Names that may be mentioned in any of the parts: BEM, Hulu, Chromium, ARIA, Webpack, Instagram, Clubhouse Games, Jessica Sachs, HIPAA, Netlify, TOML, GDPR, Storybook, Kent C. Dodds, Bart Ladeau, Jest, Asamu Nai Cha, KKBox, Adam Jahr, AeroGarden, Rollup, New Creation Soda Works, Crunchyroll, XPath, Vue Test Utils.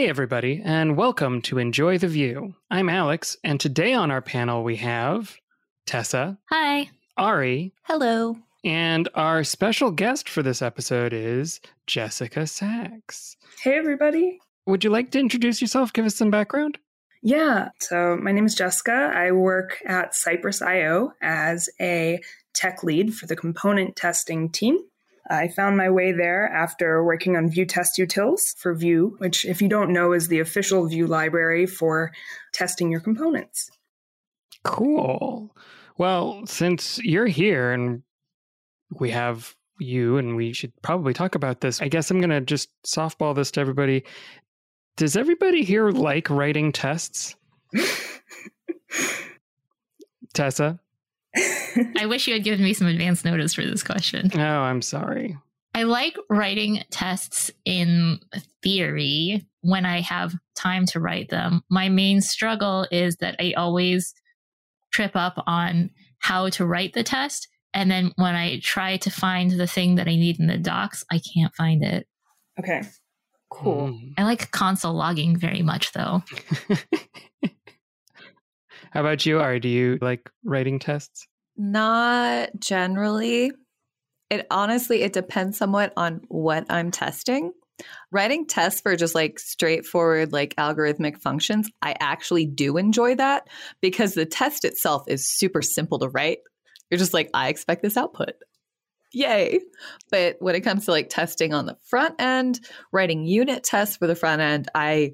Hey everybody, and welcome to Enjoy the View. I'm Alex, and today on our panel we have Tessa. Hi. Ari. Hello. And our special guest for this episode is Jessica Sachs. Hey everybody. Would you like to introduce yourself? Give us some background? Yeah. So my name is Jessica. I work at Cypress.io as a tech lead for the component testing team. I found my way there after working on Vue Test Utils for Vue, which, if you don't know, is the official Vue library for testing your components. Cool. Well, since you're here and we have you and we should probably talk about this, I guess I'm going to just softball this to everybody. Does everybody here like writing tests? Tessa? I wish you had given me some advance notice for this question. Oh, I'm sorry. I like writing tests in theory when I have time to write them. My main struggle is that I always trip up on how to write the test. And then when I try to find the thing that I need in the docs, I can't find it. Okay, cool. I like console logging very much, though. How about you, Ari? Do you like writing tests? Not generally. It depends somewhat on what I'm testing. Writing tests for just like straightforward, like algorithmic functions, I actually do enjoy that because the test itself is super simple to write. You're just like, I expect this output. Yay. But when it comes to like testing on the front end, writing unit tests for the front end, I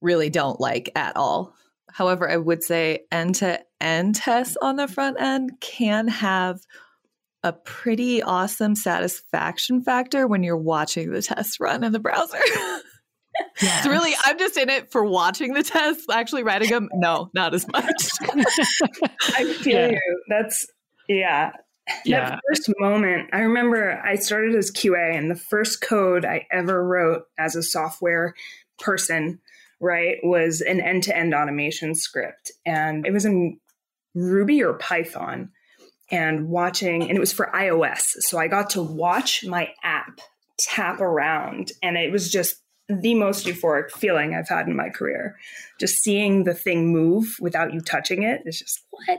really don't like at all. However, I would say end-to-end tests on the front end can have a pretty awesome satisfaction factor when you're watching the test run in the browser. Yes. So really, I'm just in it for watching the tests. Actually writing them, no, not as much. I feel you. That first moment, I remember I started as QA and the first code I ever wrote as a software person, right, was an end-to-end automation script. And it was in Ruby or Python and it was for iOS. So I got to watch my app tap around and it was just the most euphoric feeling I've had in my career. Just seeing the thing move without you touching it. It's just, what?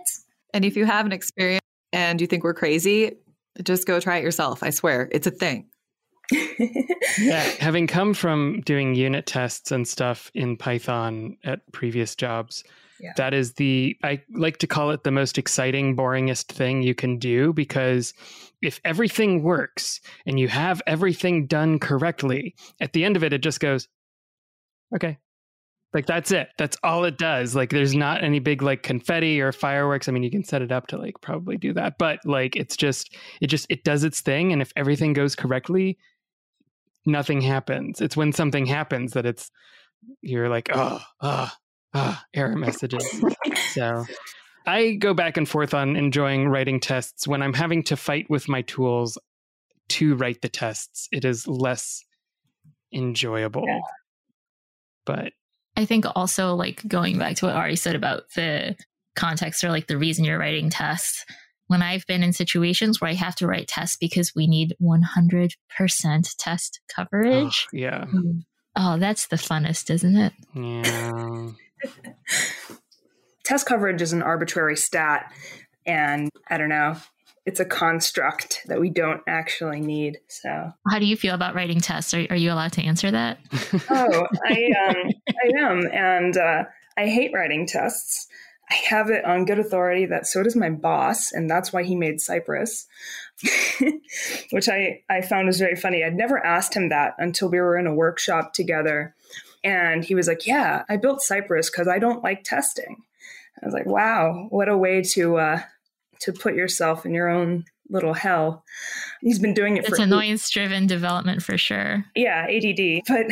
And if you have an experience and you think we're crazy, just go try it yourself. I swear, it's a thing. Yeah, having come from doing unit tests and stuff in Python at previous jobs, that is I like to call it the most exciting, boringest thing you can do, because if everything works and you have everything done correctly, at the end of it, it just goes, okay. Like, that's it. That's all it does. Like, there's not any big like confetti or fireworks. I mean, you can set it up to like probably do that, but like, it does its thing. And if everything goes correctly, nothing happens. It's when something happens that you're like, error messages. So I go back and forth on enjoying writing tests. When I'm having to fight with my tools to write the tests, it is less enjoyable. Yeah. But I think also, like, going back to what Ari said about the context or like the reason you're writing tests, when I've been in situations where I have to write tests because we need 100% test coverage. Oh, yeah. Oh, that's the funnest, isn't it? Yeah. Test coverage is an arbitrary stat. And I don't know, it's a construct that we don't actually need. So how do you feel about writing tests? Are you allowed to answer that? Oh, I am. And I hate writing tests. I have it on good authority that so does my boss. And that's why he made Cypress, which I found was very funny. I'd never asked him that until we were in a workshop together. And he was like, yeah, I built Cypress because I don't like testing. I was like, wow, what a way to put yourself in your own little hell. He's been doing it for... It's annoyance-driven development for sure. Yeah, ADD. But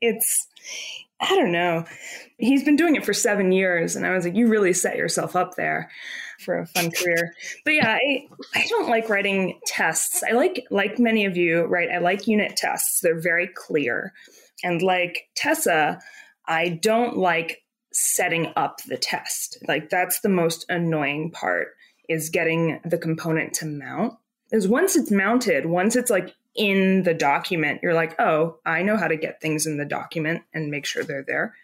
it's... I don't know. He's been doing it for 7 years. And I was like, you really set yourself up there for a fun career. But yeah, I don't like writing tests. I like many of you, right? I like unit tests. They're very clear. And like Tessa, I don't like setting up the test. Like, that's the most annoying part, is getting the component to mount. Because once it's mounted, once it's like in the document, you're like, oh, I know how to get things in the document and make sure they're there.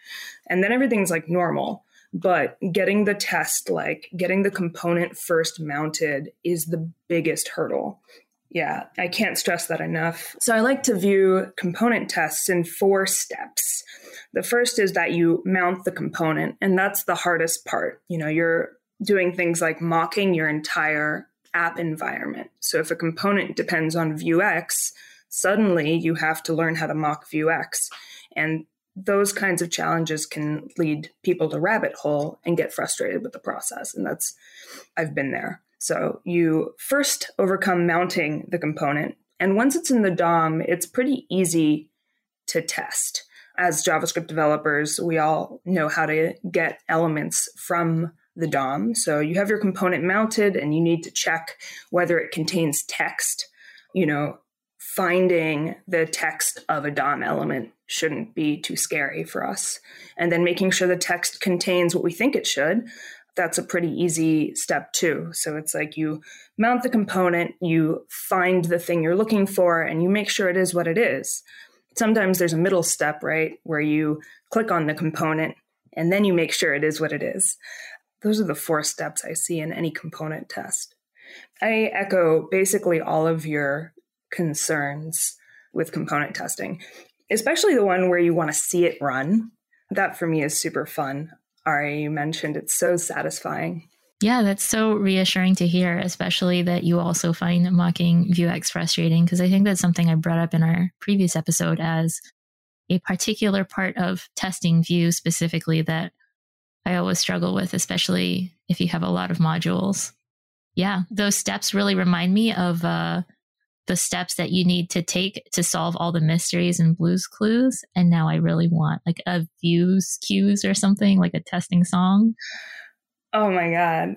And then everything's like normal. But getting the test, like getting the component first mounted is the biggest hurdle. Yeah, I can't stress that enough. So I like to view component tests in 4 steps. The first is that you mount the component, and that's the hardest part. You know, you're doing things like mocking your entire app environment. So if a component depends on Vuex, suddenly you have to learn how to mock Vuex. And those kinds of challenges can lead people to rabbit hole and get frustrated with the process. And that's, I've been there. So you first overcome mounting the component. And once it's in the DOM, it's pretty easy to test. As JavaScript developers, we all know how to get elements from the DOM. So you have your component mounted and you need to check whether it contains text. You know, finding the text of a DOM element shouldn't be too scary for us. And then making sure the text contains what we think it should, that's a pretty easy step too. So it's like you mount the component, you find the thing you're looking for, and you make sure it is what it is. Sometimes there's a middle step, right, where you click on the component and then you make sure it is what it is. Those are the 4 steps I see in any component test. I echo basically all of your concerns with component testing, especially the one where you want to see it run. That for me is super fun. Aria, you mentioned it's so satisfying. Yeah, that's so reassuring to hear, especially that you also find mocking Vuex frustrating, because I think that's something I brought up in our previous episode as a particular part of testing Vue specifically that I always struggle with, especially if you have a lot of modules. Yeah, those steps really remind me of the steps that you need to take to solve all the mysteries and Blue's Clues. And now I really want like a Vue's Cues or something, like a testing song. Oh my God.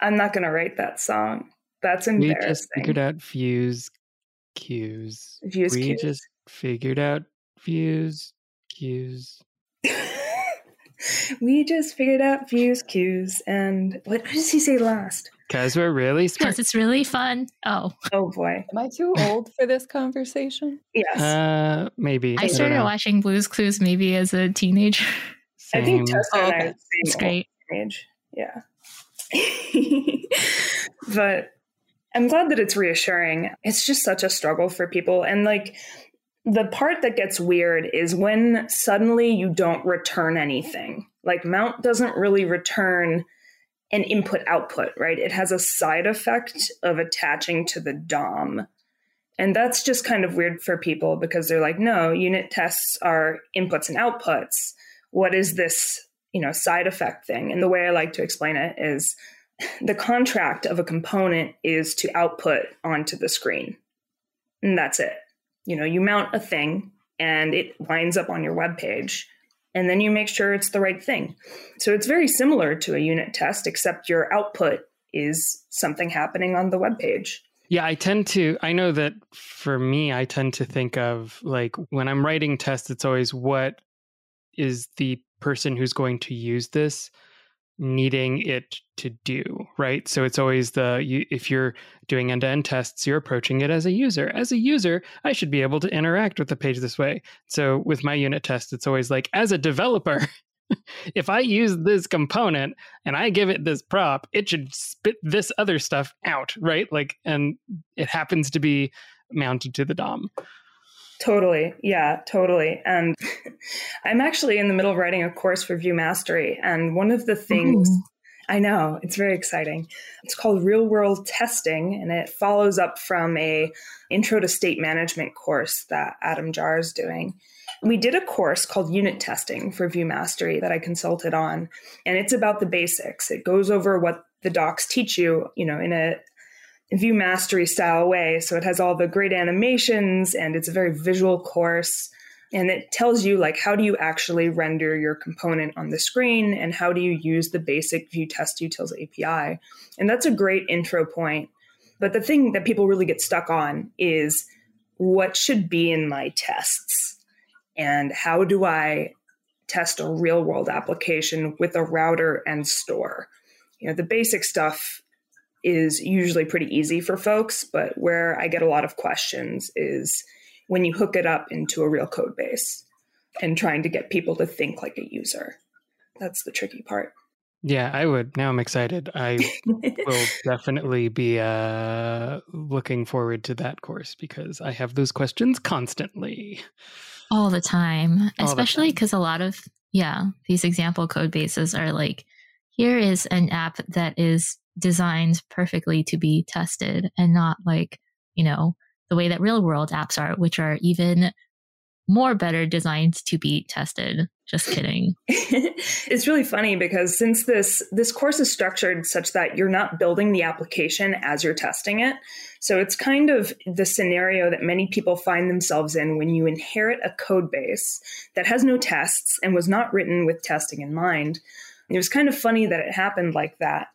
I'm not going to write that song. That's embarrassing. We just figured out Vue's Cues. We just figured out Vue's Cues. And what does he say last? Because we're really smart. Because it's really fun. Oh boy. Am I too old for this conversation? Yes. Maybe. I started watching Blue's Clues maybe as a teenager. Same. I think Tessa and I are the same. It's great. Age. Yeah. But I'm glad that it's reassuring. It's just such a struggle for people. And like the part that gets weird is when suddenly you don't return anything. Like mount doesn't really return an input-output, right? It has a side effect of attaching to the DOM. And that's just kind of weird for people because they're like, no, unit tests are inputs and outputs. What is this, you know, side effect thing? And the way I like to explain it is the contract of a component is to output onto the screen. And that's it. You know, you mount a thing and it winds up on your web page. And then you make sure it's the right thing. So it's very similar to a unit test, except your output is something happening on the web page. Yeah, I know that for me, I tend to think of like when I'm writing tests, it's always what is the person who's going to use this needing it to do, right? So it's always if you're doing end-to-end tests, you're approaching it as a user. As a user, I should be able to interact with the page this way. So with my unit test, it's always like, as a developer, if I use this component and I give it this prop, it should spit this other stuff out, right? Like, and it happens to be mounted to the DOM. Totally. Yeah, totally. And I'm actually in the middle of writing a course for Vue Mastery. And one of the things, I know, it's very exciting. It's called Real World Testing. And it follows up from a intro to state management course that Adam Jahr is doing. We did a course called Unit Testing for Vue Mastery that I consulted on. And it's about the basics. It goes over what the docs teach you, you know, in a Vue Mastery style way. So it has all the great animations and it's a very visual course. And it tells you like, how do you actually render your component on the screen? And how do you use the basic Vue Test Utils API? And that's a great intro point. But the thing that people really get stuck on is what should be in my tests? And how do I test a real world application with a router and store? You know, the basic stuff is usually pretty easy for folks, but where I get a lot of questions is when you hook it up into a real code base and trying to get people to think like a user. That's the tricky part. Yeah, I would. Now I'm excited. I will definitely be looking forward to that course because I have those questions constantly. All the time. All especially because a lot of, these example code bases are like, here is an app that is designed perfectly to be tested and not like, the way that real world apps are, which are even more better designed to be tested. Just kidding. It's really funny because since this course is structured such that you're not building the application as you're testing it. So it's kind of the scenario that many people find themselves in when you inherit a code base that has no tests and was not written with testing in mind. It was kind of funny that it happened like that.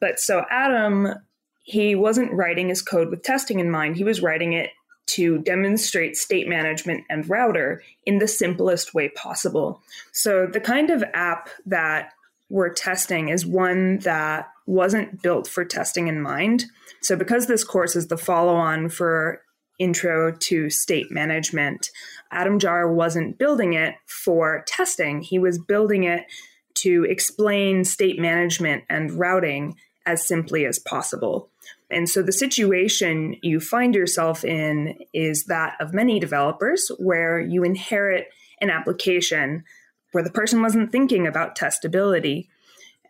But so Adam, he wasn't writing his code with testing in mind. He was writing it to demonstrate state management and router in the simplest way possible. So the kind of app that we're testing is one that wasn't built for testing in mind. So because this course is the follow-on for Intro to State Management, Adam Jahr wasn't building it for testing. He was building it to explain state management and routing as simply as possible. And so the situation you find yourself in is that of many developers where you inherit an application where the person wasn't thinking about testability.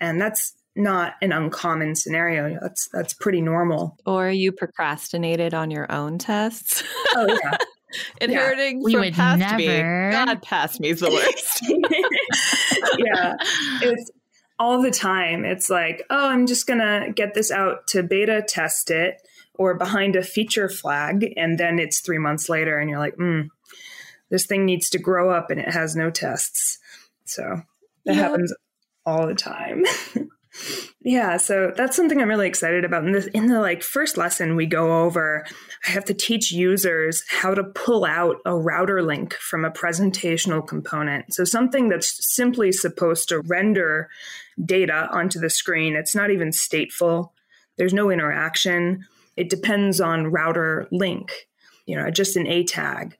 And that's not an uncommon scenario. That's pretty normal. Or you procrastinated on your own tests. Oh, yeah. Inheriting from past never. Me. God, past me's the worst. Yeah. It's all the time. It's like, oh, I'm just going to get this out to beta test it or behind a feature flag. And then it's 3 months later and you're like, this thing needs to grow up and it has no tests. So that happens all the time. Yeah. So that's something I'm really excited about. In the like first lesson we go over, I have to teach users how to pull out a router link from a presentational component. So something that's simply supposed to render data onto the screen. It's not even stateful. There's no interaction. It depends on router link, just an A tag.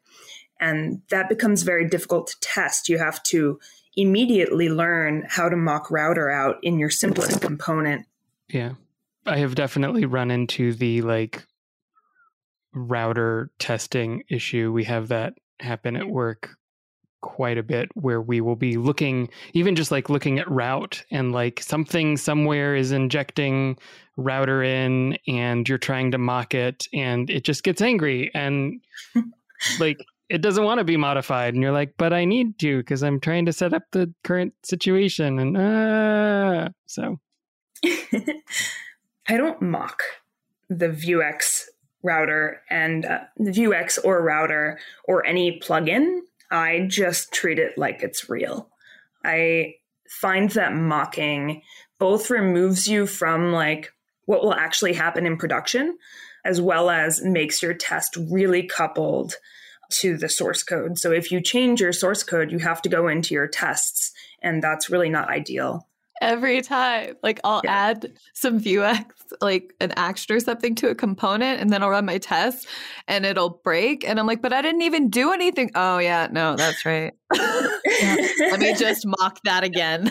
And that becomes very difficult to test. You have to immediately learn how to mock router out in your simplest component. Yeah. I have definitely run into the router testing issue. We have that happen at work quite a bit where we will be looking, even just looking at route and something somewhere is injecting router in and you're trying to mock it and it just gets angry and it doesn't want to be modified. And you're like, but I need to because I'm trying to set up the current situation. And so. I don't mock the Vuex router and the Vuex or router or any plugin. I just treat it like it's real. I find that mocking both removes you from what will actually happen in production, as well as makes your test really coupled to the source code. So if you change your source code, you have to go into your tests, and that's really not ideal. Every time, I'll add some Vuex, an action or something to a component, and then I'll run my test, and it'll break. And I'm like, but I didn't even do anything. Oh yeah, no, that's right. Let me just mock that again.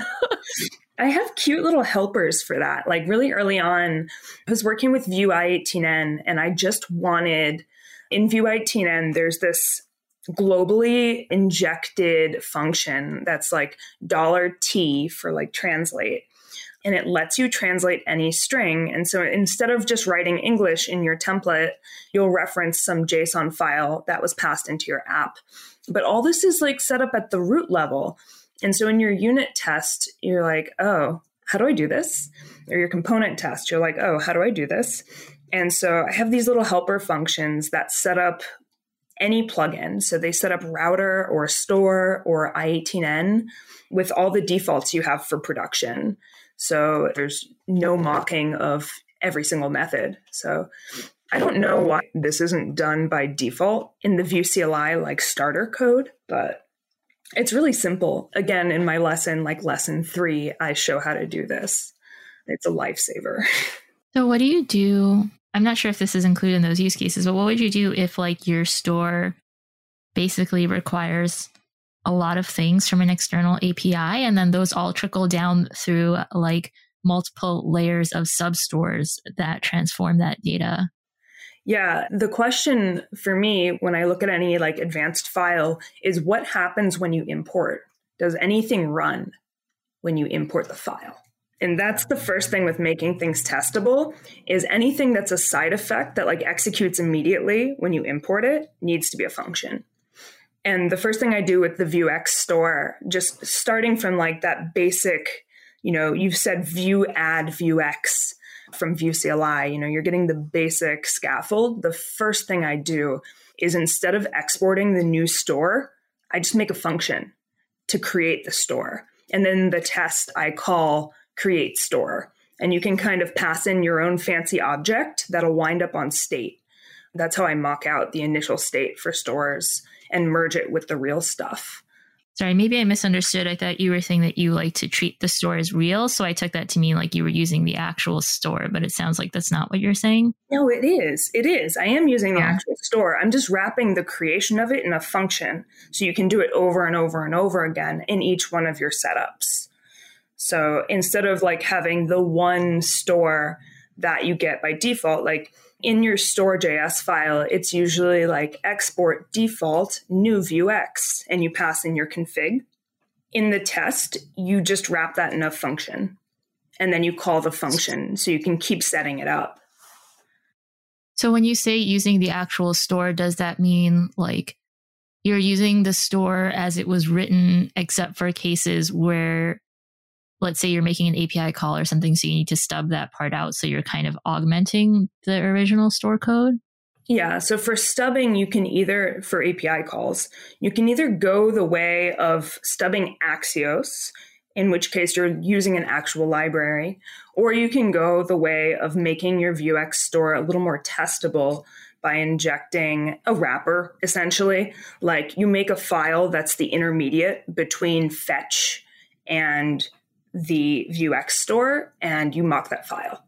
I have cute little helpers for that. Really early on, I was working with Vue i18n, and I just wanted... In Vue 18n, there's this globally injected function that's $T for translate, and it lets you translate any string. And so instead of just writing English in your template, you'll reference some JSON file that was passed into your app. But all this is set up at the root level. And so in your unit test, you're like, oh, how do I do this? Or your component test, you're like, oh, how do I do this? And so I have these little helper functions that set up any plugin. So they set up router or store or i18n with all the defaults you have for production. So there's no mocking of every single method. So I don't know why this isn't done by default in the Vue CLI starter code, but it's really simple. Again, in my lesson, lesson 3, I show how to do this. It's a lifesaver. So what do you do? I'm not sure if this is included in those use cases, but what would you do if like your store basically requires a lot of things from an external API, and then those all trickle down through like multiple layers of sub-stores that transform that data? Yeah, the question for me when I look at any like advanced file is what happens when you import? Does anything run when you import the file? And that's the first thing with making things testable, is anything that's a side effect that like executes immediately when you import it needs to be a function. And the first thing I do with the Vuex store, just starting from like that basic, you know, you've said Vue add Vuex from Vue CLI, you know, you're getting the basic scaffold. The first thing I do is instead of exporting the new store, I just make a function to create the store. And then the test I call create store. And you can kind of pass in your own fancy object that'll wind up on state. That's how I mock out the initial state for stores and merge it with the real stuff. Sorry, maybe I misunderstood. I thought you were saying that you like to treat the store as real. So I took that to mean like you were using the actual store, but it sounds like that's not what you're saying. No, it is. It is. I am using the actual store. I'm just wrapping the creation of it in a function. So you can do it over and over and over again in each one of your setups. So instead of like having the one store that you get by default, like in your store.js file, it's usually like export default new Vuex, and you pass in your config. In the test, you just wrap that in a function, and then you call the function so you can keep setting it up. So when you say using the actual store, does that mean like you're using the store as it was written, except for cases where, let's say you're making an API call or something, so you need to stub that part out. So you're kind of augmenting the original store code? Yeah. So for stubbing, you can either, for API calls, you can either go the way of stubbing Axios, in which case you're using an actual library, or you can go the way of making your Vuex store a little more testable by injecting a wrapper, essentially. Like you make a file that's the intermediate between fetch and the Vuex store, and you mock that file.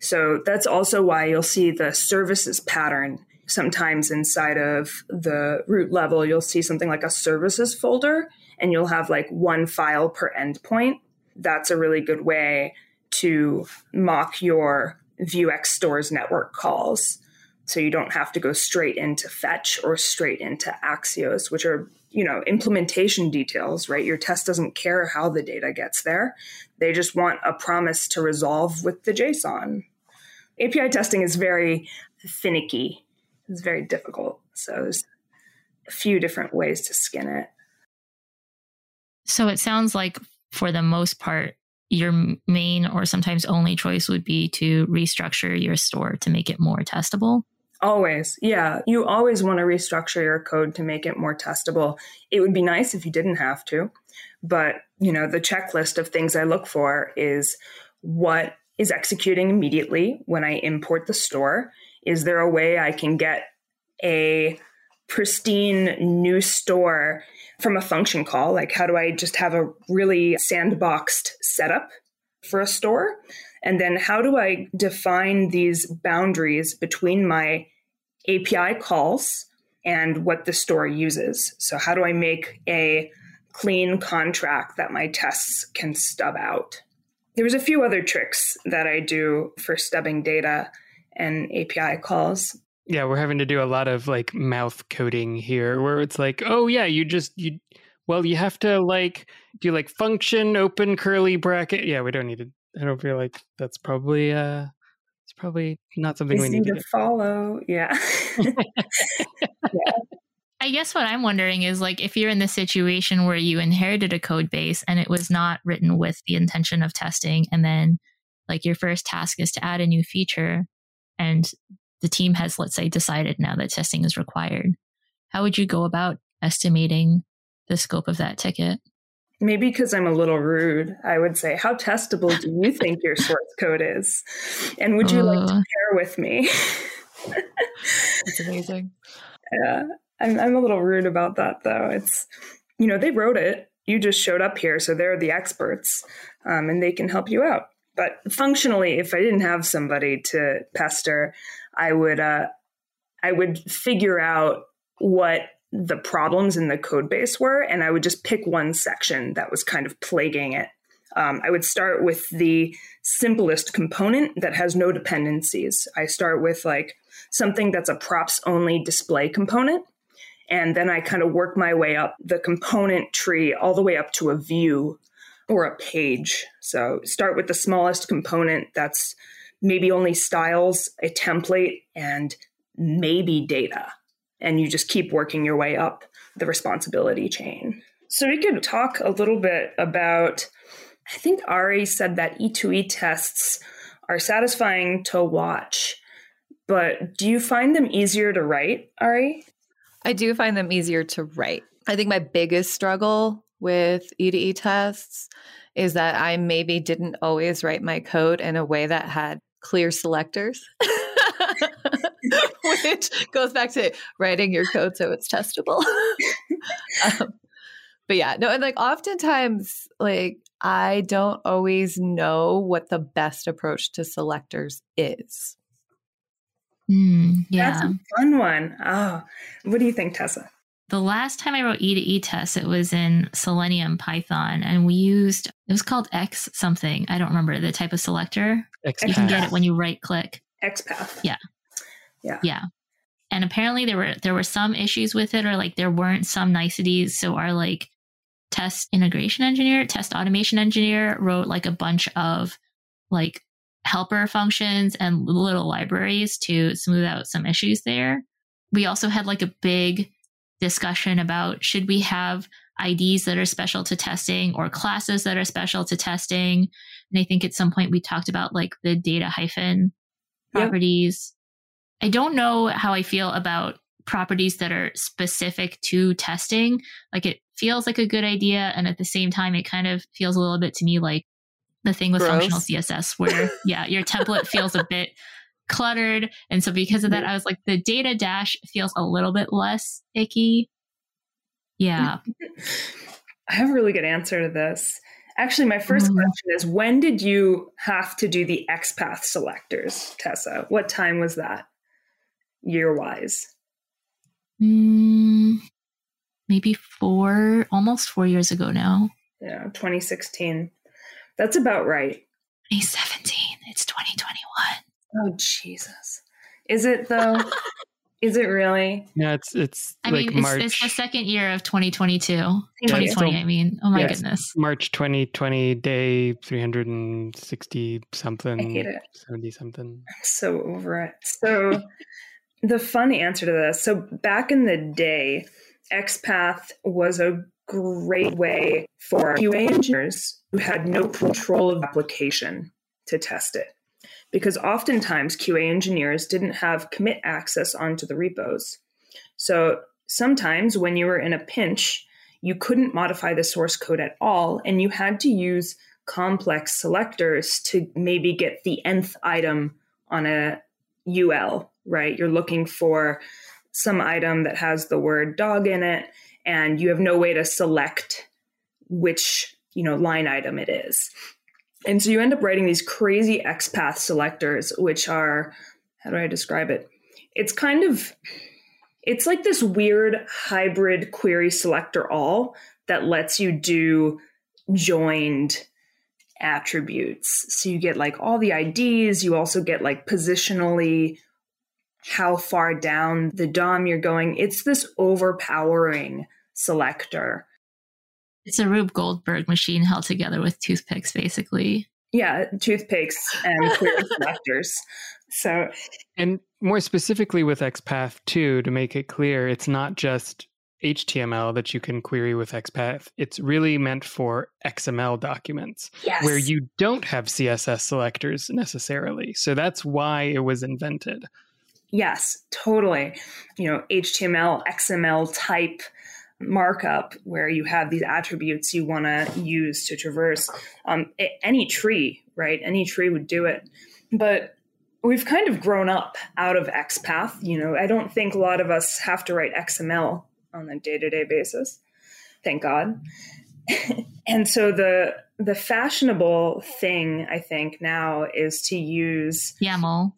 So that's also why you'll see the services pattern. Sometimes inside of the root level, you'll see something like a services folder, and you'll have like one file per endpoint. That's a really good way to mock your Vuex store's network calls. So you don't have to go straight into fetch or straight into Axios, which are, you know, implementation details, right? Your test doesn't care how the data gets there. They just want a promise to resolve with the JSON. API testing is very finicky. It's very difficult. So there's a few different ways to skin it. So it sounds like for the most part, your main or sometimes only choice would be to restructure your store to make it more testable. Always. Yeah. You always want to restructure your code to make it more testable. It would be nice if you didn't have to, but you know, the checklist of things I look for is what is executing immediately when I import the store. Is there a way I can get a pristine new store from a function call? Like how do I just have a really sandboxed setup for a store? And then how do I define these boundaries between my API calls and what the store uses? So how do I make a clean contract that my tests can stub out? There's a few other tricks that I do for stubbing data and API calls. Yeah, we're having to do a lot of like mouth coding here where it's like, oh yeah, you have to like do like function open curly bracket. Yeah, we don't need to. I don't feel like that's probably it's probably not something we need to follow. Yeah. Yeah. I guess what I'm wondering is like if you're in the situation where you inherited a code base and it was not written with the intention of testing, and then like your first task is to add a new feature, and the team has, let's say, decided now that testing is required, how would you go about estimating the scope of that ticket? Maybe because I'm a little rude, I would say, how testable do you think your source code is? And would you like to pair with me? That's amazing. Yeah, I'm a little rude about that, though. It's, you know, they wrote it. You just showed up here. So they're the experts, and they can help you out. But functionally, if I didn't have somebody to pester, I would figure out what the problems in the code base were, and I would just pick one section that was kind of plaguing it. I would start with the simplest component that has no dependencies. I start with like something that's a props only display component. And then I kind of work my way up the component tree all the way up to a view or a page. So start with the smallest component that's maybe only styles, a template, and maybe data. And you just keep working your way up the responsibility chain. So we could talk a little bit about, I think Ari said that E2E tests are satisfying to watch, but do you find them easier to write, Ari? I do find them easier to write. I think my biggest struggle with E2E tests is that I maybe didn't always write my code in a way that had clear selectors, which goes back to writing your code so it's testable. But yeah, no, and like oftentimes, like I don't always know what the best approach to selectors is. Yeah. That's a fun one. Oh, what do you think, Tessa? The last time I wrote E2E tests, it was in Selenium Python, and we used, it was called X something. I don't remember the type of selector. XPath. You can get it when you right click. XPath. Yeah. And apparently there were some issues with it, or like there weren't some niceties. So our like test automation engineer wrote like a bunch of like helper functions and little libraries to smooth out some issues there. We also had like a big discussion about should we have IDs that are special to testing or classes that are special to testing. And I think at some point we talked about like the data hyphen properties. Yep. I don't know how I feel about properties that are specific to testing. Like it feels like a good idea. And at the same time, it kind of feels a little bit to me like the thing with functional CSS where, your template feels a bit cluttered. And so because of that, I was like, the data dash feels a little bit less icky. Yeah. I have a really good answer to this. Actually, my first question is, when did you have to do the XPath selectors, Tessa? What time was that year-wise? Maybe almost four years ago now. Yeah, 2016. That's about right. May 17. It's 2021. Oh, Jesus. Is it though? Is it really? No, it's March. It's the second year of 2022. 2020, yeah. I mean. Oh, my goodness. March 2020, day 360-something. I hate it. 70-something. I'm so over it. So the fun answer to this. So back in the day, XPath was a great way for QA engineers who had no control of the application to test it, because oftentimes QA engineers didn't have commit access onto the repos. So sometimes when you were in a pinch, you couldn't modify the source code at all, and you had to use complex selectors to maybe get the nth item on a UL, right? You're looking for some item that has the word dog in it, and you have no way to select which, line item it is. And so you end up writing these crazy XPath selectors, which are, how do I describe it? It's like this weird hybrid query selector all that lets you do joined attributes. So you get like all the IDs. You also get like positionally how far down the DOM you're going. It's this overpowering selector. It's a Rube Goldberg machine held together with toothpicks, basically. Yeah, toothpicks and query selectors. So, and more specifically with XPath too, to make it clear, it's not just HTML that you can query with XPath. It's really meant for XML documents, where you don't have CSS selectors necessarily. So that's why it was invented. Yes, totally. HTML, XML type markup where you have these attributes you want to use to traverse any tree, right? Any tree would do it. But we've kind of grown up out of XPath. I don't think a lot of us have to write XML on a day-to-day basis. Thank God. And so the the fashionable thing, I think, now is to use YAML.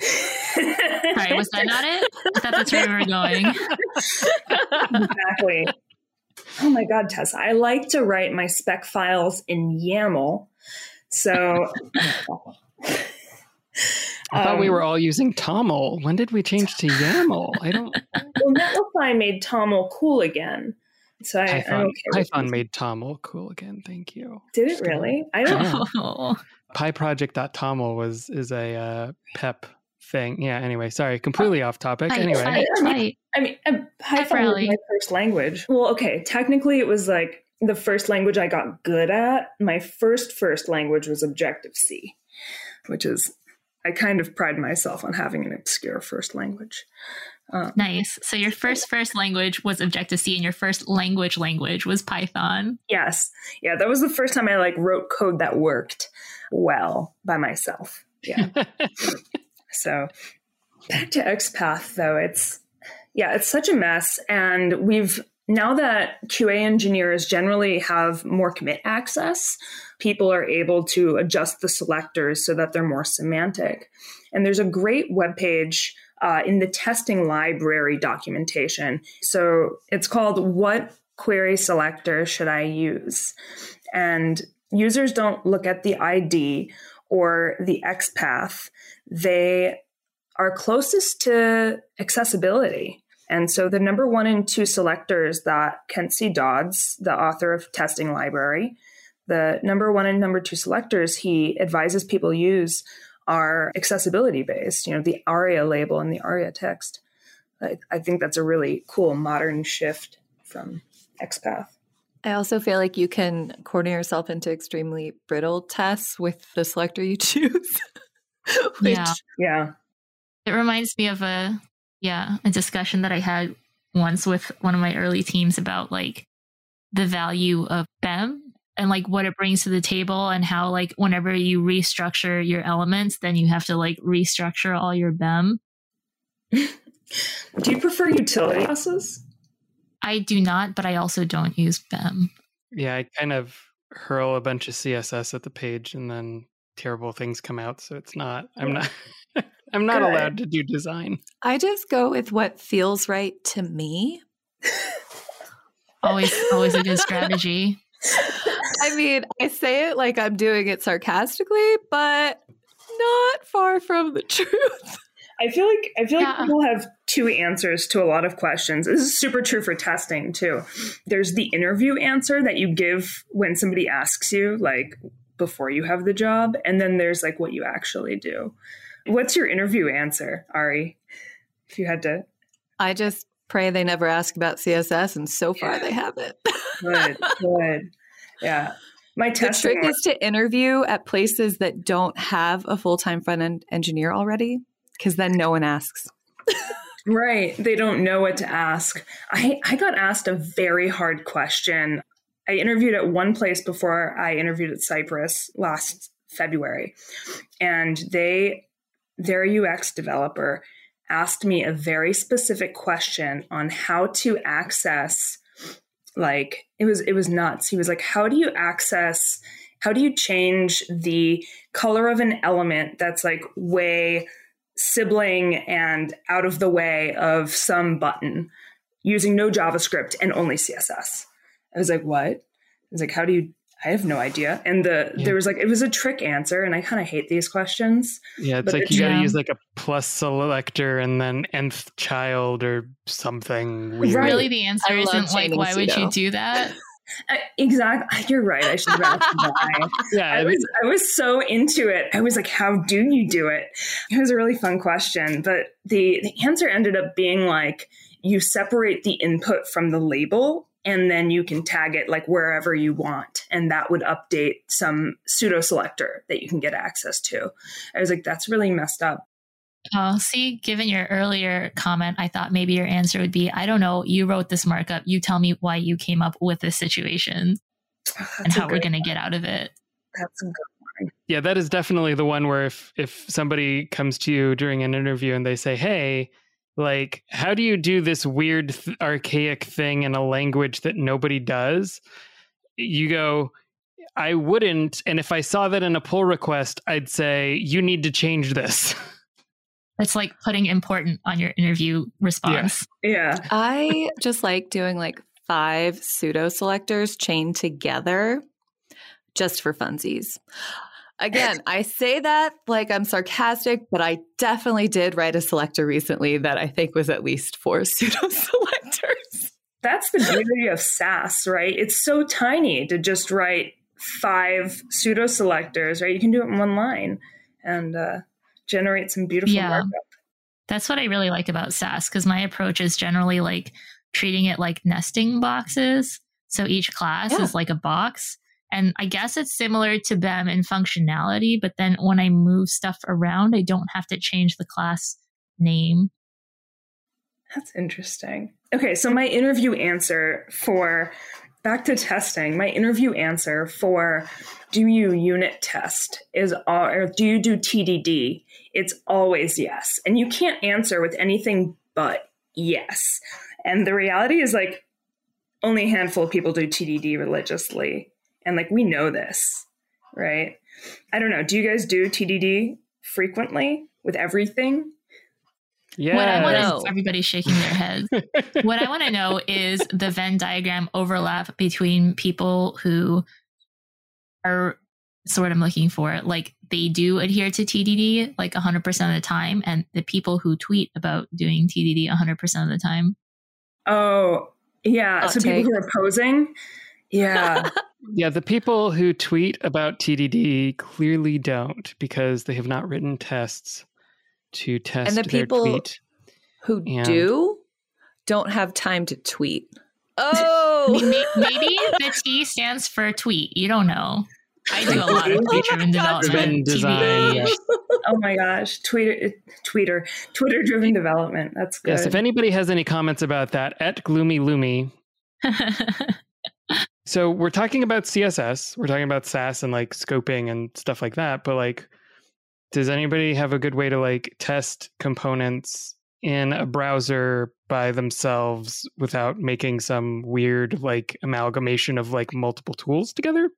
Sorry, was that not it? I thought that's where we were going. Exactly. Oh my God, Tessa. I like to write my spec files in YAML. So I thought we were all using TOML. When did we change to YAML? Well, Netlify made TOML cool again. So I'm okay with Python made TOML cool again. Thank you. Did it really? I don't know. PyProject.toml is a PEP thing. Yeah. Anyway, sorry, completely off topic. Anyway, I mean, Python was my first language. Well, okay, technically it was like the first language I got good at. My first language was Objective-C, which is, I kind of pride myself on having an obscure first language. Nice. So your first language was Objective-C and your first language was Python. Yes. Yeah. That was the first time I wrote code that worked well by myself. Yeah. So back to XPath though. It's such a mess. And now that QA engineers generally have more commit access, people are able to adjust the selectors so that they're more semantic. And there's a great webpage in the testing library documentation. So it's called What Query Selector Should I Use? And users don't look at the ID or the XPath. They are closest to accessibility. And so the number 1 and 2 selectors that Kent C. Dodds, the author of Testing Library, the number 1 and number 2 selectors he advises people use are accessibility based, the ARIA label and the ARIA text. I think that's a really cool modern shift from XPath. I also feel like you can corner yourself into extremely brittle tests with the selector you choose. Yeah. It reminds me of a discussion that I had once with one of my early teams about the value of BEM. And what it brings to the table and how whenever you restructure your elements, then you have to restructure all your BEM. Do you prefer utility classes? I do not, but I also don't use BEM. Yeah, I kind of hurl a bunch of CSS at the page and then terrible things come out. So it's not, I'm not Good. Allowed to do design. I just go with what feels right to me. Always a good strategy. I mean, I say it like I'm doing it sarcastically, but not far from the truth. I feel like people have two answers to a lot of questions. This is super true for testing too. There's the interview answer that you give when somebody asks you, before you have the job, and then there's what you actually do. What's your interview answer, Ari? If you had to, I just pray they never ask about CSS, and so far they haven't. Good. Yeah. The trick is to interview at places that don't have a full-time front-end engineer already, because then no one asks. Right. They don't know what to ask. I got asked a very hard question. I interviewed at one place before I interviewed at Cypress last February. And their UX developer asked me a very specific question on how to access it was nuts. He was like, how do you change the color of an element that's way sibling and out of the way of some button using no JavaScript and only CSS? I was like, what? I was like, I have no idea. And there was it was a trick answer, and I kind of hate these questions. Yeah, it's you got to use a plus selector and then nth child or something weird. Really, the answer isn't why would you do that? Exactly. You're right. I should have asked why. Yeah, I was so into it. I was like, how do you do it? It was a really fun question, but the answer ended up being you separate the input from the label, and then you can tag it wherever you want. And that would update some pseudo selector that you can get access to. I was like, that's really messed up. Oh, see, given your earlier comment, I thought maybe your answer would be, I don't know, you wrote this markup. You tell me why you came up with this situation and how we're going to get out of it. That's a good one. Yeah, that is definitely the one where if somebody comes to you during an interview and they say, hey, how do you do this weird archaic thing in a language that nobody does? You go, I wouldn't. And if I saw that in a pull request, I'd say, you need to change this. It's like putting important on your interview response. Yeah. I just like doing like 5 pseudo selectors chained together just for funsies. Again, I say that like I'm sarcastic, but I definitely did write a selector recently that I think was at least 4 pseudo selectors. That's the beauty of Sass, right? It's so tiny to just write 5 pseudo selectors, right? You can do it in one line and generate some beautiful markup. That's what I really like about Sass, because my approach is generally like treating it like nesting boxes. So each class is like a box. And I guess it's similar to BEM in functionality, but then when I move stuff around, I don't have to change the class name. That's interesting. Okay, so my interview answer for, back to testing, my interview answer for do you unit test is, or do you do TDD? It's always yes. And you can't answer with anything but yes. And the reality is like only a handful of people do TDD religiously. And like, we know this, right? I don't know. Do you guys do TDD frequently with everything? Yeah. What I want to, everybody's shaking their heads. What I want to know is the Venn diagram overlap between people who are, that's what I'm looking for. Like they do adhere to TDD like 100% of the time. And the people who tweet about doing TDD 100% of the time. Oh yeah. I'll so take. People who are posing. Yeah. Yeah, the people who tweet about TDD clearly don't, because they have not written tests to test their tweet. And the people who do don't have time to tweet. Oh! Maybe the T stands for tweet. You don't know. I do a lot of feature and development. Design, yes. Oh my gosh. Twitter-driven development. That's good. Yes, if anybody has any comments about that, at GloomyLoomy. So we're talking about CSS, we're talking about Sass and like scoping and stuff like that. But like, does anybody have a good way to like test components in a browser by themselves without making some weird like amalgamation of like multiple tools together?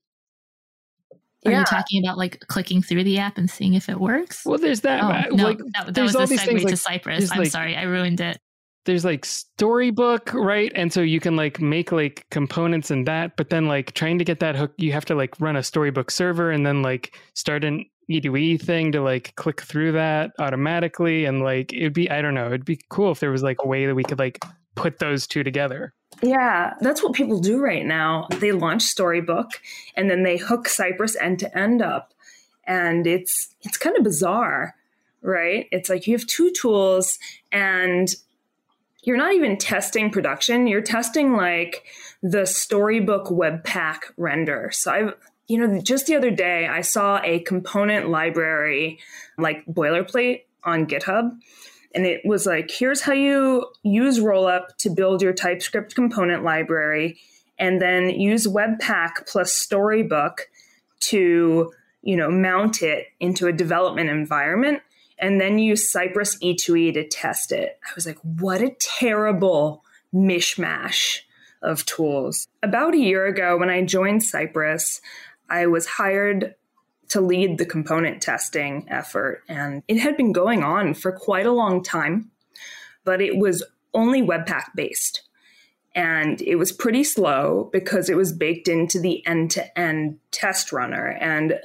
Are you talking about like clicking through the app and seeing if it works? Well, there's that. That was a segue to Cypress. I'm sorry, I ruined it. There's like Storybook, right? And so you can like make like components in that, but then like trying to get that hook, you have to like run a Storybook server and then like start an E2E thing to like click through that automatically. And like, it'd be, I don't know, it'd be cool if there was like a way that we could like put those two together. Yeah, that's what people do right now. They launch Storybook and then they hook Cypress end to end up. And it's kind of bizarre, right? It's like you have two tools and you're not even testing production. You're testing like the Storybook Webpack render. So just the other day, I saw a component library like boilerplate on GitHub. And it was like, here's how you use Rollup to build your TypeScript component library, and then use Webpack plus Storybook to, mount it into a development environment. And then use Cypress E2E to test it. I was like, what a terrible mishmash of tools. About a year ago, when I joined Cypress, I was hired to lead the component testing effort. And it had been going on for quite a long time, but it was only Webpack based. And it was pretty slow because it was baked into the end-to-end test runner. And,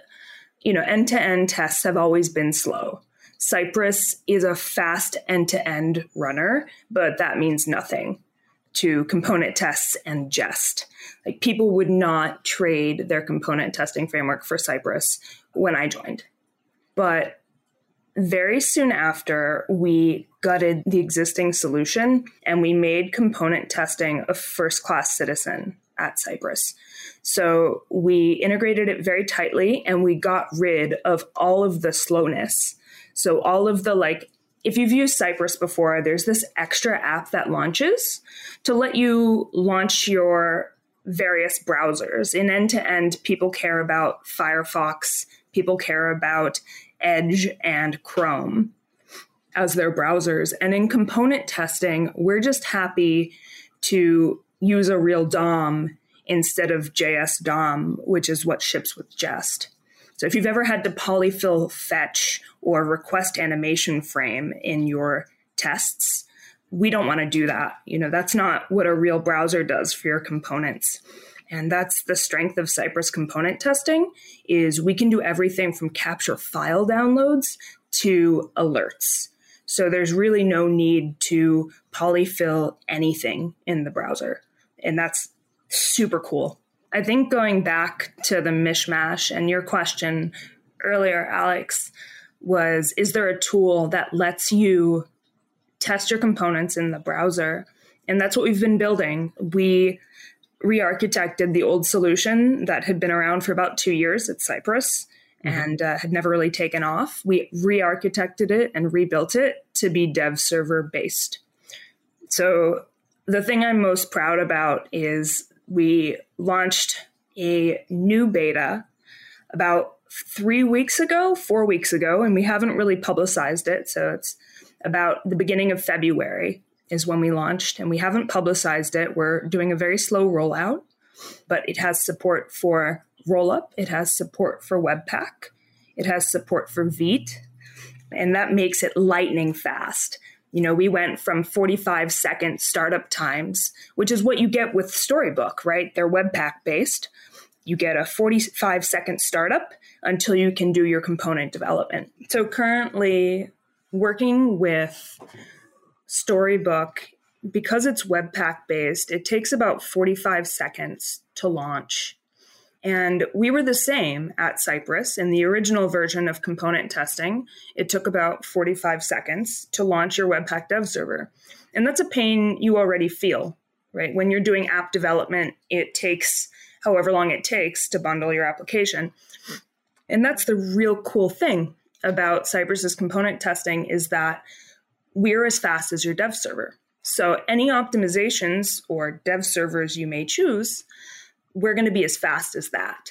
end-to-end tests have always been slow. Cypress is a fast end-to-end runner, but that means nothing to component tests and Jest. Like people would not trade their component testing framework for Cypress when I joined. But very soon after, we gutted the existing solution and we made component testing a first-class citizen at Cypress. So we integrated it very tightly and we got rid of all of the slowness. So all of the, like, if you've used Cypress before, there's this extra app that launches to let you launch your various browsers. In end-to-end, people care about Firefox, people care about Edge and Chrome as their browsers. And in component testing, we're just happy to use a real DOM instead of JS DOM, which is what ships with Jest. So if you've ever had to polyfill fetch or request animation frame in your tests, we don't want to do that. You know, that's not what a real browser does for your components. And that's the strength of Cypress component testing, is we can do everything from capture file downloads to alerts. So there's really no need to polyfill anything in the browser. And that's super cool. I think going back to the mishmash and your question earlier, Alex, was, is there a tool that lets you test your components in the browser? And that's what we've been building. We re-architected the old solution that had been around for about 2 years at Cypress and had never really taken off. We re-architected it and rebuilt it to be dev server based. So the thing I'm most proud about is we launched a new beta about 4 weeks ago, and we haven't really publicized it. So it's about the beginning of February is when we launched, and we haven't publicized it. We're doing a very slow rollout, but it has support for Rollup. It has support for Webpack. It has support for Vite, and that makes it lightning fast. You know, we went from 45-second startup times, which is what you get with Storybook, right? They're Webpack-based. You get a 45-second startup until you can do your component development. So currently, working with Storybook, because it's Webpack-based, it takes about 45 seconds to launch. And we were the same at Cypress. In the original version of component testing, it took about 45 seconds to launch your Webpack dev server. And that's a pain you already feel, right? When you're doing app development, it takes however long it takes to bundle your application. And that's the real cool thing about Cypress's component testing, is that we're as fast as your dev server. So any optimizations or dev servers you may choose, we're going to be as fast as that.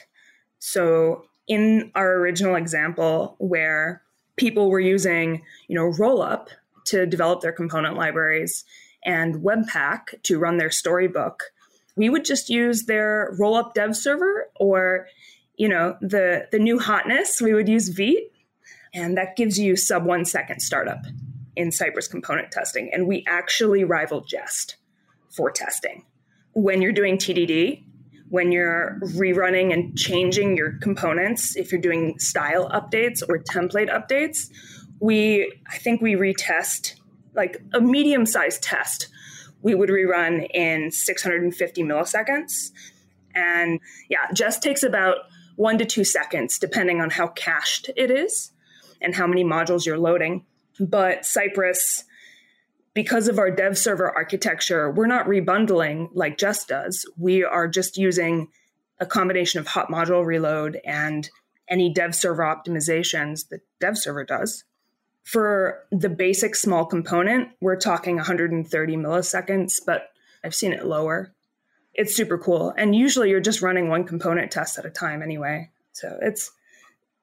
So in our original example where people were using, you know, Rollup to develop their component libraries and Webpack to run their Storybook, we would just use their Rollup dev server, or, you know, the new hotness, we would use Vite. And that gives you sub 1 second startup in Cypress component testing. And we actually rival Jest for testing. When you're doing TDD, when you're rerunning and changing your components, if you're doing style updates or template updates, I think we retest, like a medium-sized test, we would rerun in 650 milliseconds. And yeah, Jest takes about 1 to 2 seconds, depending on how cached it is and how many modules you're loading. But Cypress, because of our dev server architecture, we're not rebundling like Jest does. We are just using a combination of hot module reload and any dev server optimizations that dev server does. For the basic small component, we're talking 130 milliseconds, but I've seen it lower. It's super cool. And usually you're just running one component test at a time anyway. So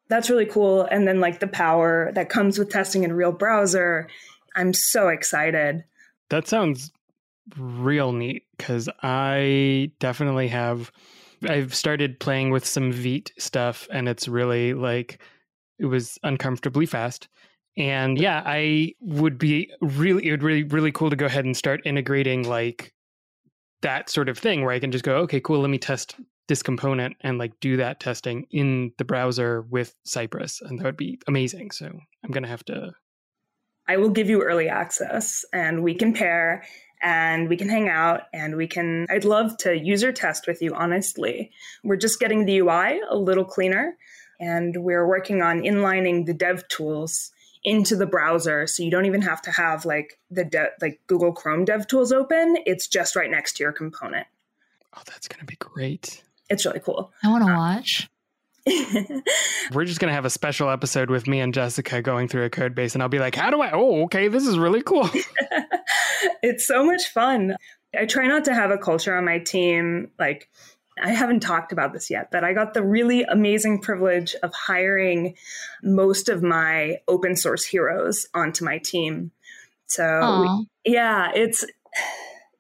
that's really cool. And then like the power that comes with testing in a real browser, I'm so excited. That sounds real neat, because I definitely I've started playing with some Vite stuff, and it's really like, it was uncomfortably fast. And yeah, it would be really cool to go ahead and start integrating like that sort of thing where I can just go, okay, cool, let me test this component and like do that testing in the browser with Cypress. And that would be amazing. So I'm going to have to... I will give you early access, and we can pair and we can hang out and I'd love to user test with you, honestly. We're just getting the UI a little cleaner, and we're working on inlining the dev tools into the browser. So you don't even have to have like the Google Chrome dev tools open. It's just right next to your component. Oh, that's going to be great. It's really cool. I want to watch. We're just going to have a special episode with me and Jessica going through a code base, and I'll be like, okay, this is really cool. It's so much fun. I try not to have a culture on my team. Like, I haven't talked about this yet, but I got the really amazing privilege of hiring most of my open source heroes onto my team. So yeah, it's...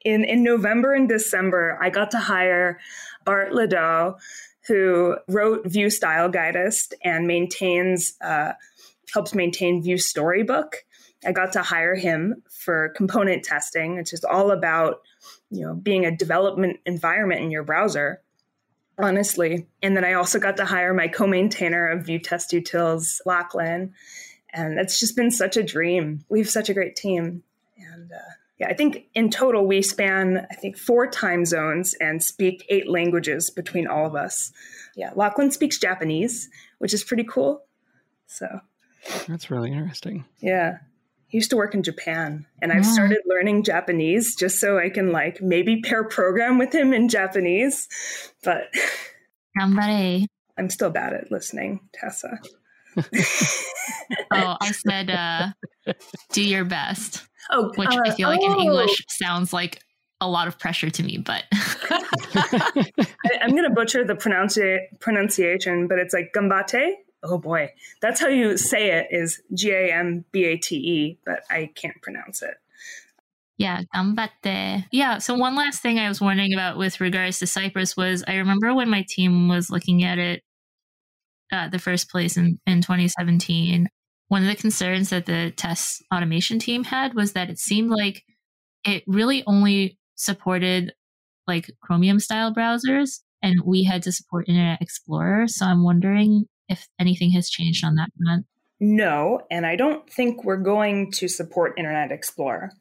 In November and December, I got to hire Bart Ladeau, who wrote Vue Style Guidist and helps maintain Vue Storybook. I got to hire him for component testing, which is all about, being a development environment in your browser, honestly. And then I also got to hire my co-maintainer of Vue Test Utils, Lachlan. And it's just been such a dream. We have such a great team. And I think in total, we span, 4 time zones and speak 8 languages between all of us. Yeah, Lachlan speaks Japanese, which is pretty cool. So that's really interesting. Yeah. I used to work in Japan, and I've started learning Japanese just so I can maybe pair program with him in Japanese, but I'm still bad at listening, Tessa. Oh, I said, do your best. Oh, which I feel like in English sounds like a lot of pressure to me, but I'm going to butcher the pronunciation, but it's gambate. Oh boy, that's how you say it, is G-A-M-B-A-T-E, but I can't pronounce it. Yeah, gambate. Yeah, so one last thing I was wondering about with regards to Cypress was, I remember when my team was looking at it the first place in 2017, one of the concerns that the test automation team had was that it seemed like it really only supported Chromium-style browsers, and we had to support Internet Explorer, so I'm wondering if anything has changed on that front. No, and I don't think we're going to support Internet Explorer.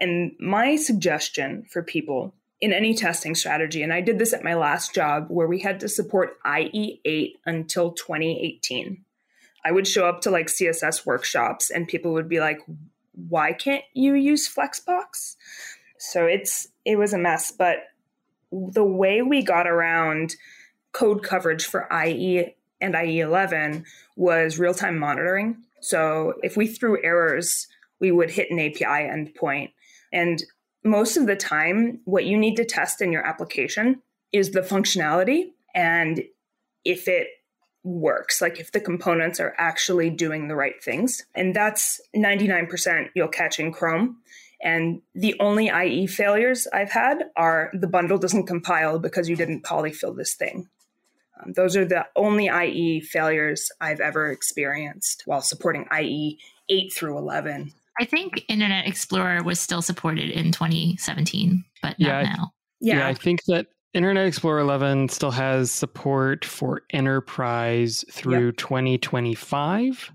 And my suggestion for people in any testing strategy, and I did this at my last job where we had to support IE8 until 2018. I would show up to CSS workshops and people would be like, why can't you use Flexbox? So it was a mess. But the way we got around code coverage for IE and IE11 was real-time monitoring. So if we threw errors, we would hit an API endpoint. And most of the time, what you need to test in your application is the functionality and if it works, if the components are actually doing the right things. And that's 99% you'll catch in Chrome. And the only IE failures I've had are the bundle doesn't compile because you didn't polyfill this thing. Those are the only IE failures I've ever experienced while supporting IE 8 through 11. I think Internet Explorer was still supported in 2017, but not now. Yeah, I think that Internet Explorer 11 still has support for enterprise through 2025.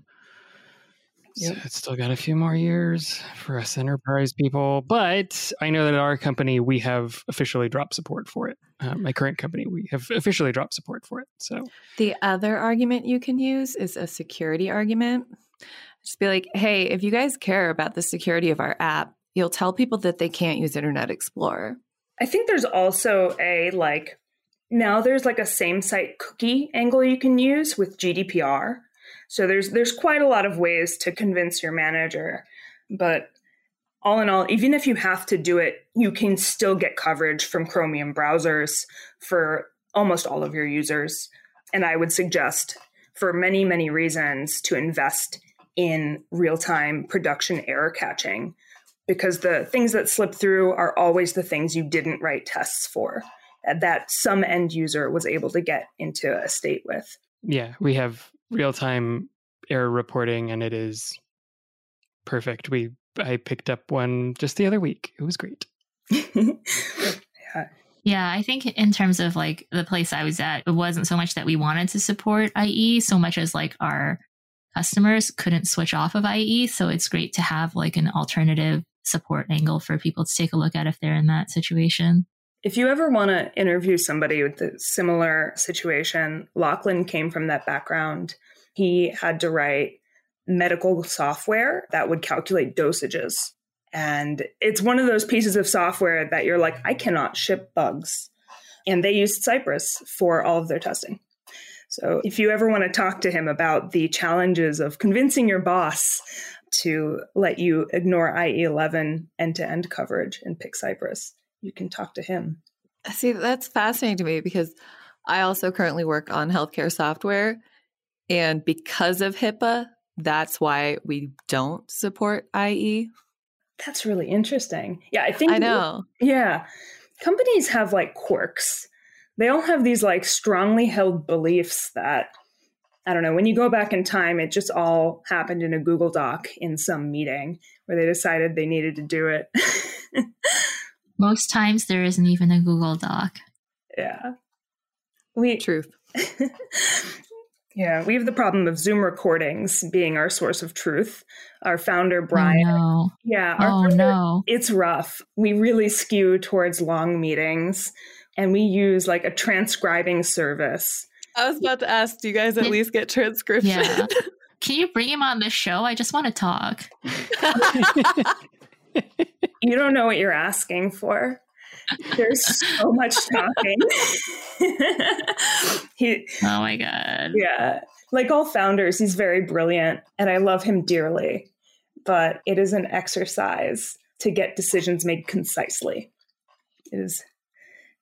Yep. So it's still got a few more years for us enterprise people. But I know that at our company, we have officially dropped support for it. My current company, we have officially dropped support for it. So the other argument you can use is a security argument. Just be like, hey, if you guys care about the security of our app, you'll tell people that they can't use Internet Explorer. I think there's also now there's a same site cookie angle you can use with GDPR. So there's quite a lot of ways to convince your manager, but all in all, even if you have to do it, you can still get coverage from Chromium browsers for almost all of your users. And I would suggest for many, many reasons to invest in real-time production error catching, because the things that slip through are always the things you didn't write tests for that some end user was able to get into a state with. Yeah, we have real-time error reporting, and it is perfect. I picked up one just the other week. It was great. Yeah, I think in terms of the place I was at, it wasn't so much that we wanted to support IE so much as our customers couldn't switch off of IE. So it's great to have an alternative support angle for people to take a look at if they're in that situation. If you ever want to interview somebody with a similar situation, Lachlan came from that background. He had to write medical software that would calculate dosages. And it's one of those pieces of software that you're like, I cannot ship bugs. And they used Cypress for all of their testing. So if you ever want to talk to him about the challenges of convincing your boss to let you ignore IE11 end-to-end coverage and pick Cypress, you can talk to him. See, that's fascinating to me because I also currently work on healthcare software. And because of HIPAA, that's why we don't support IE. That's really interesting. Yeah, I think. I know. Yeah. Companies have like quirks. They all have these like strongly held beliefs that, I don't know, when you go back in time, it just all happened in a Google Doc in some meeting where they decided they needed to do it. Most times there isn't even a Google Doc. Yeah. Truth. Yeah, we have the problem of Zoom recordings being our source of truth. Our founder, Brian. Oh, no. Yeah. It's rough. We really skew towards long meetings, and we use like a transcribing service. I was about to ask, do you guys at least get transcription? Yeah. Can you bring him on the show? I just want to talk. You don't know what you're asking for. There's so much talking. Oh my God. Yeah. Like all founders, he's very brilliant and I love him dearly, but it is an exercise to get decisions made concisely. It is,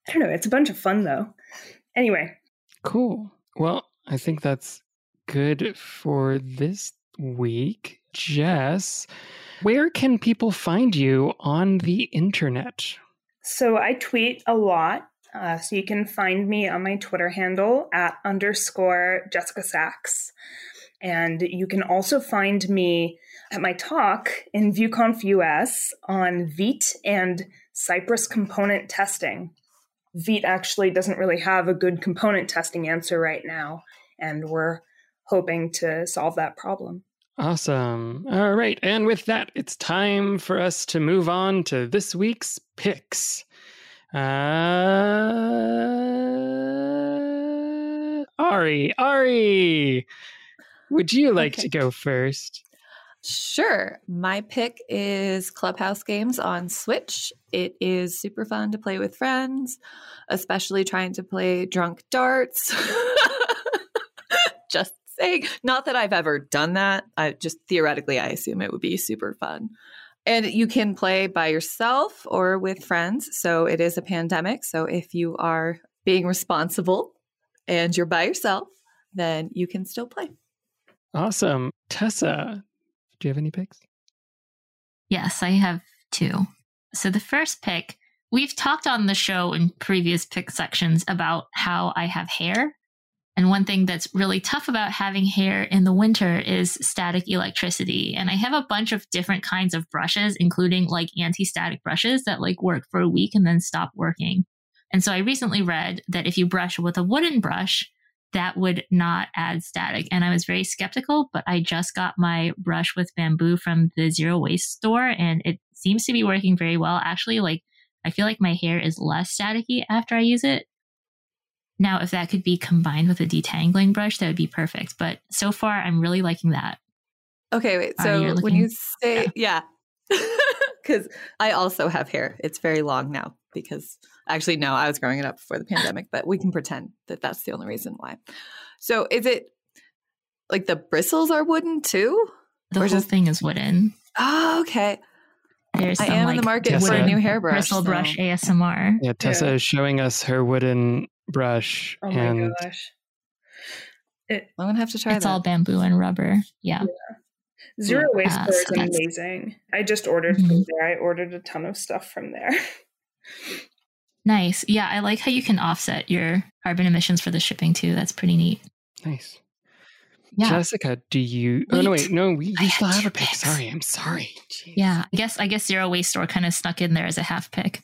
I don't know, it's a bunch of fun though. Anyway. Cool. Well, I think that's good for this week. Jess, where can people find you on the internet? So I tweet a lot. So you can find me on my Twitter handle @_JessicaSachs. And you can also find me at my talk in VueConf US on Vite and Cypress component testing. Vite actually doesn't really have a good component testing answer right now, and we're hoping to solve that problem. Awesome. All right. And with that, it's time for us to move on to this week's picks. Ari, would you like to go first? Sure. My pick is Clubhouse Games on Switch. It is super fun to play with friends, especially trying to play drunk darts. Just saying. Not that I've ever done that. Just theoretically, I assume it would be super fun. And you can play by yourself or with friends. So it is a pandemic. So if you are being responsible and you're by yourself, then you can still play. Awesome. Tessa, do you have any picks? Yes, I have two. So the first pick, we've talked on the show in previous pick sections about how I have hair. And one thing that's really tough about having hair in the winter is static electricity. And I have a bunch of different kinds of brushes, including like anti-static brushes that like work for a week and then stop working. And so I recently read that if you brush with a wooden brush, that would not add static. And I was very skeptical, but I just got my brush with bamboo from the Zero Waste store and it seems to be working very well. Actually, like I feel like my hair is less staticky after I use it. Now, if that could be combined with a detangling brush, that would be perfect. But so far, I'm really liking that. Okay, wait. So when you say, because I also have hair. It's very long now because actually, no, I was growing it up before the pandemic, but we can pretend that that's the only reason why. So is it like the bristles are wooden too? The whole thing is wooden. Oh, okay. I am in the market for a new hairbrush. Bristle brush ASMR. Yeah, Tessa is showing us her wooden brush. Oh my gosh. I'm going to have to try that. It's all bamboo and rubber. Yeah. Zero Waste is amazing. I just ordered from there. I ordered a ton of stuff from there. Nice. Yeah, I like how you can offset your carbon emissions for the shipping too. That's pretty neat. Nice. Yeah. Jessica, do you... Wait. Oh, no, wait. No, we still have a pick. Sorry, I'm sorry. Jeez. Yeah, I guess Zero Waste Store kind of snuck in there as a half pick.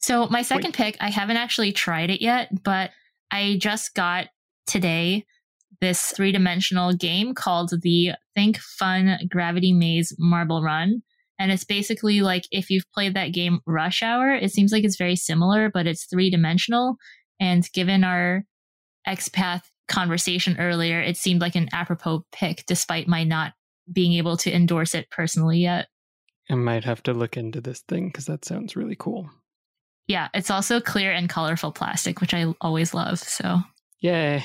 So my second pick, I haven't actually tried it yet, but I just got today this 3-dimensional game called the Think Fun Gravity Maze Marble Run. And it's basically like if you've played that game Rush Hour, it seems like it's very similar, but it's 3-dimensional. And given our XPath conversation earlier, it seemed like an apropos pick, despite my not being able to endorse it personally yet. I might have to look into this thing because that sounds really cool. Yeah, it's also clear and colorful plastic, which I always love. So, yay.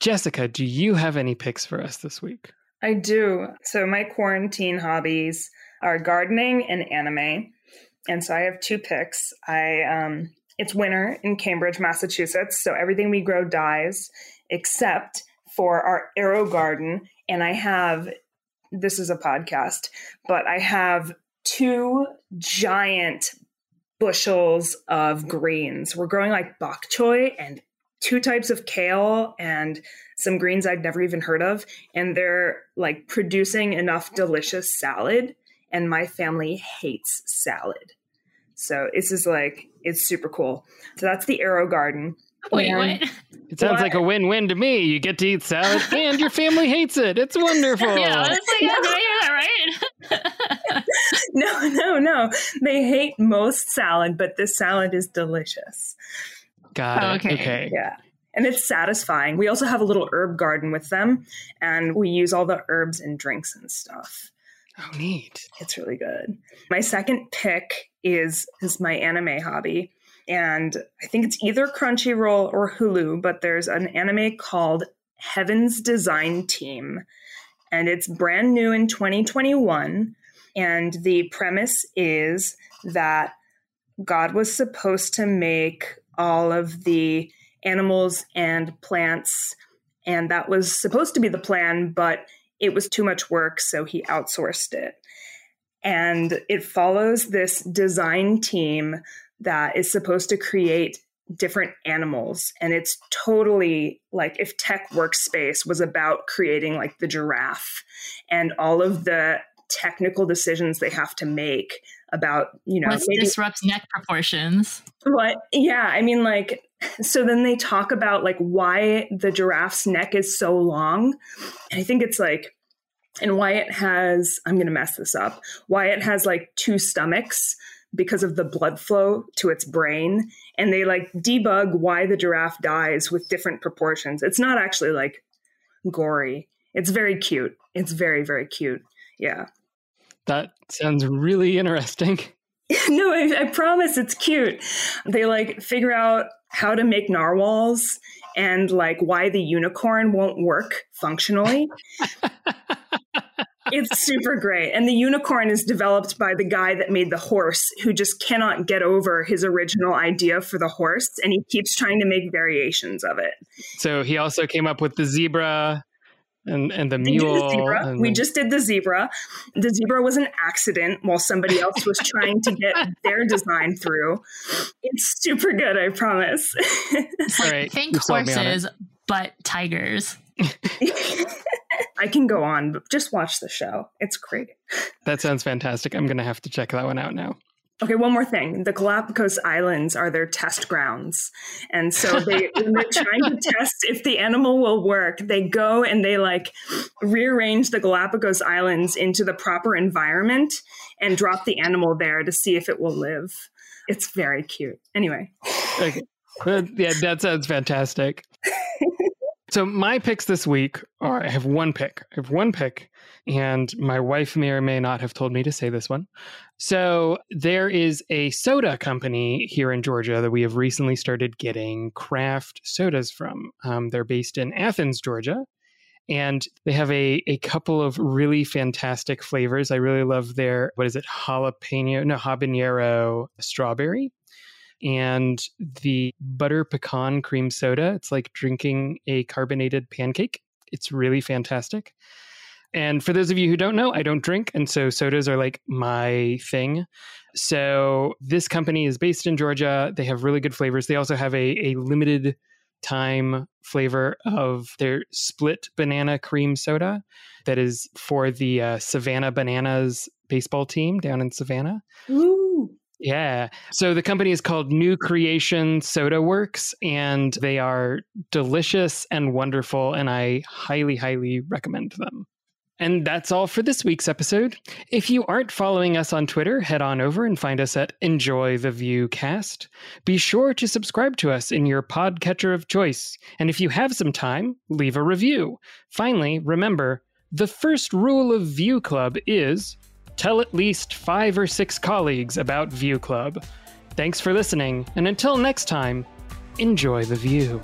Jessica, do you have any picks for us this week? I do. So my quarantine hobbies are gardening and anime. And so I have two picks. It's winter in Cambridge, Massachusetts. So everything we grow dies except for our AeroGarden. And I have this is a podcast, but I have 2 giant bushels of greens. We're growing like bok choy and 2 types of kale and some greens I've never even heard of. And they're like producing enough delicious salad. And my family hates salad. So this is like, it's super cool. So that's the AeroGarden. Wait, what? It sounds like a win-win to me. You get to eat salad and your family hates it. It's wonderful. Yeah, honestly, yeah, I hear that, right? No. They hate most salad, but this salad is delicious. Got it. Okay. Yeah. And it's satisfying. We also have a little herb garden with them, and we use all the herbs and drinks and stuff. Oh, neat. It's really good. My second pick is my anime hobby. And I think it's either Crunchyroll or Hulu, but there's an anime called Heaven's Design Team. And it's brand new in 2021. And the premise is that God was supposed to make all of the animals and plants. And that was supposed to be the plan, but it was too much work, so he outsourced it. And it follows this design team that is supposed to create different animals. And it's totally like if Tech Workspace was about creating like the giraffe and all of the technical decisions they have to make about, you know, disrupts neck proportions. What? Yeah. I mean, like, so then they talk about like why the giraffe's neck is so long. And I think it's like, and why it has, I'm going to mess this up, why it has like 2 stomachs because of the blood flow to its brain. And they like debug why the giraffe dies with different proportions. It's not actually like gory. It's very cute. It's very, very cute. Yeah. That sounds really interesting. No, I promise it's cute. They like figure out how to make narwhals and like why the unicorn won't work functionally. It's super great. And the unicorn is developed by the guy that made the horse, who just cannot get over his original idea for the horse. And he keeps trying to make variations of it. So he also came up with the zebra and the mule. We just did the zebra. The zebra was an accident while somebody else was trying to get their design through. It's super good, I promise. It's like, right. Think horses, but tigers. I can go on, but just watch the show. It's great. That sounds fantastic. I'm going to have to check that one out now. Okay, one more thing. The Galapagos Islands are their test grounds. And so they, when they're trying to test if the animal will work, they go and they like rearrange the Galapagos Islands into the proper environment and drop the animal there to see if it will live. It's very cute. Anyway. Okay. Yeah, that sounds fantastic. So my picks this week are, I have one pick, and my wife may or may not have told me to say this one. So there is a soda company here in Georgia that we have recently started getting craft sodas from. They're based in Athens, Georgia, and they have a couple of really fantastic flavors. I really love their, habanero strawberry. And the butter pecan cream soda. It's like drinking a carbonated pancake. It's really fantastic. And for those of you who don't know, I don't drink. And so sodas are like my thing. So this company is based in Georgia. They have really good flavors. They also have a limited time flavor of their split banana cream soda that is for the Savannah Bananas baseball team down in Savannah. Ooh. Yeah. So the company is called New Creation Soda Works, and they are delicious and wonderful, and I highly, highly recommend them. And that's all for this week's episode. If you aren't following us on Twitter, head on over and find us at Enjoy the Vuecast. Be sure to subscribe to us in your podcatcher of choice. And if you have some time, leave a review. Finally, remember, the first rule of Vue Club is... tell at least 5 or 6 colleagues about Vue Club. Thanks for listening, and until next time, enjoy the view.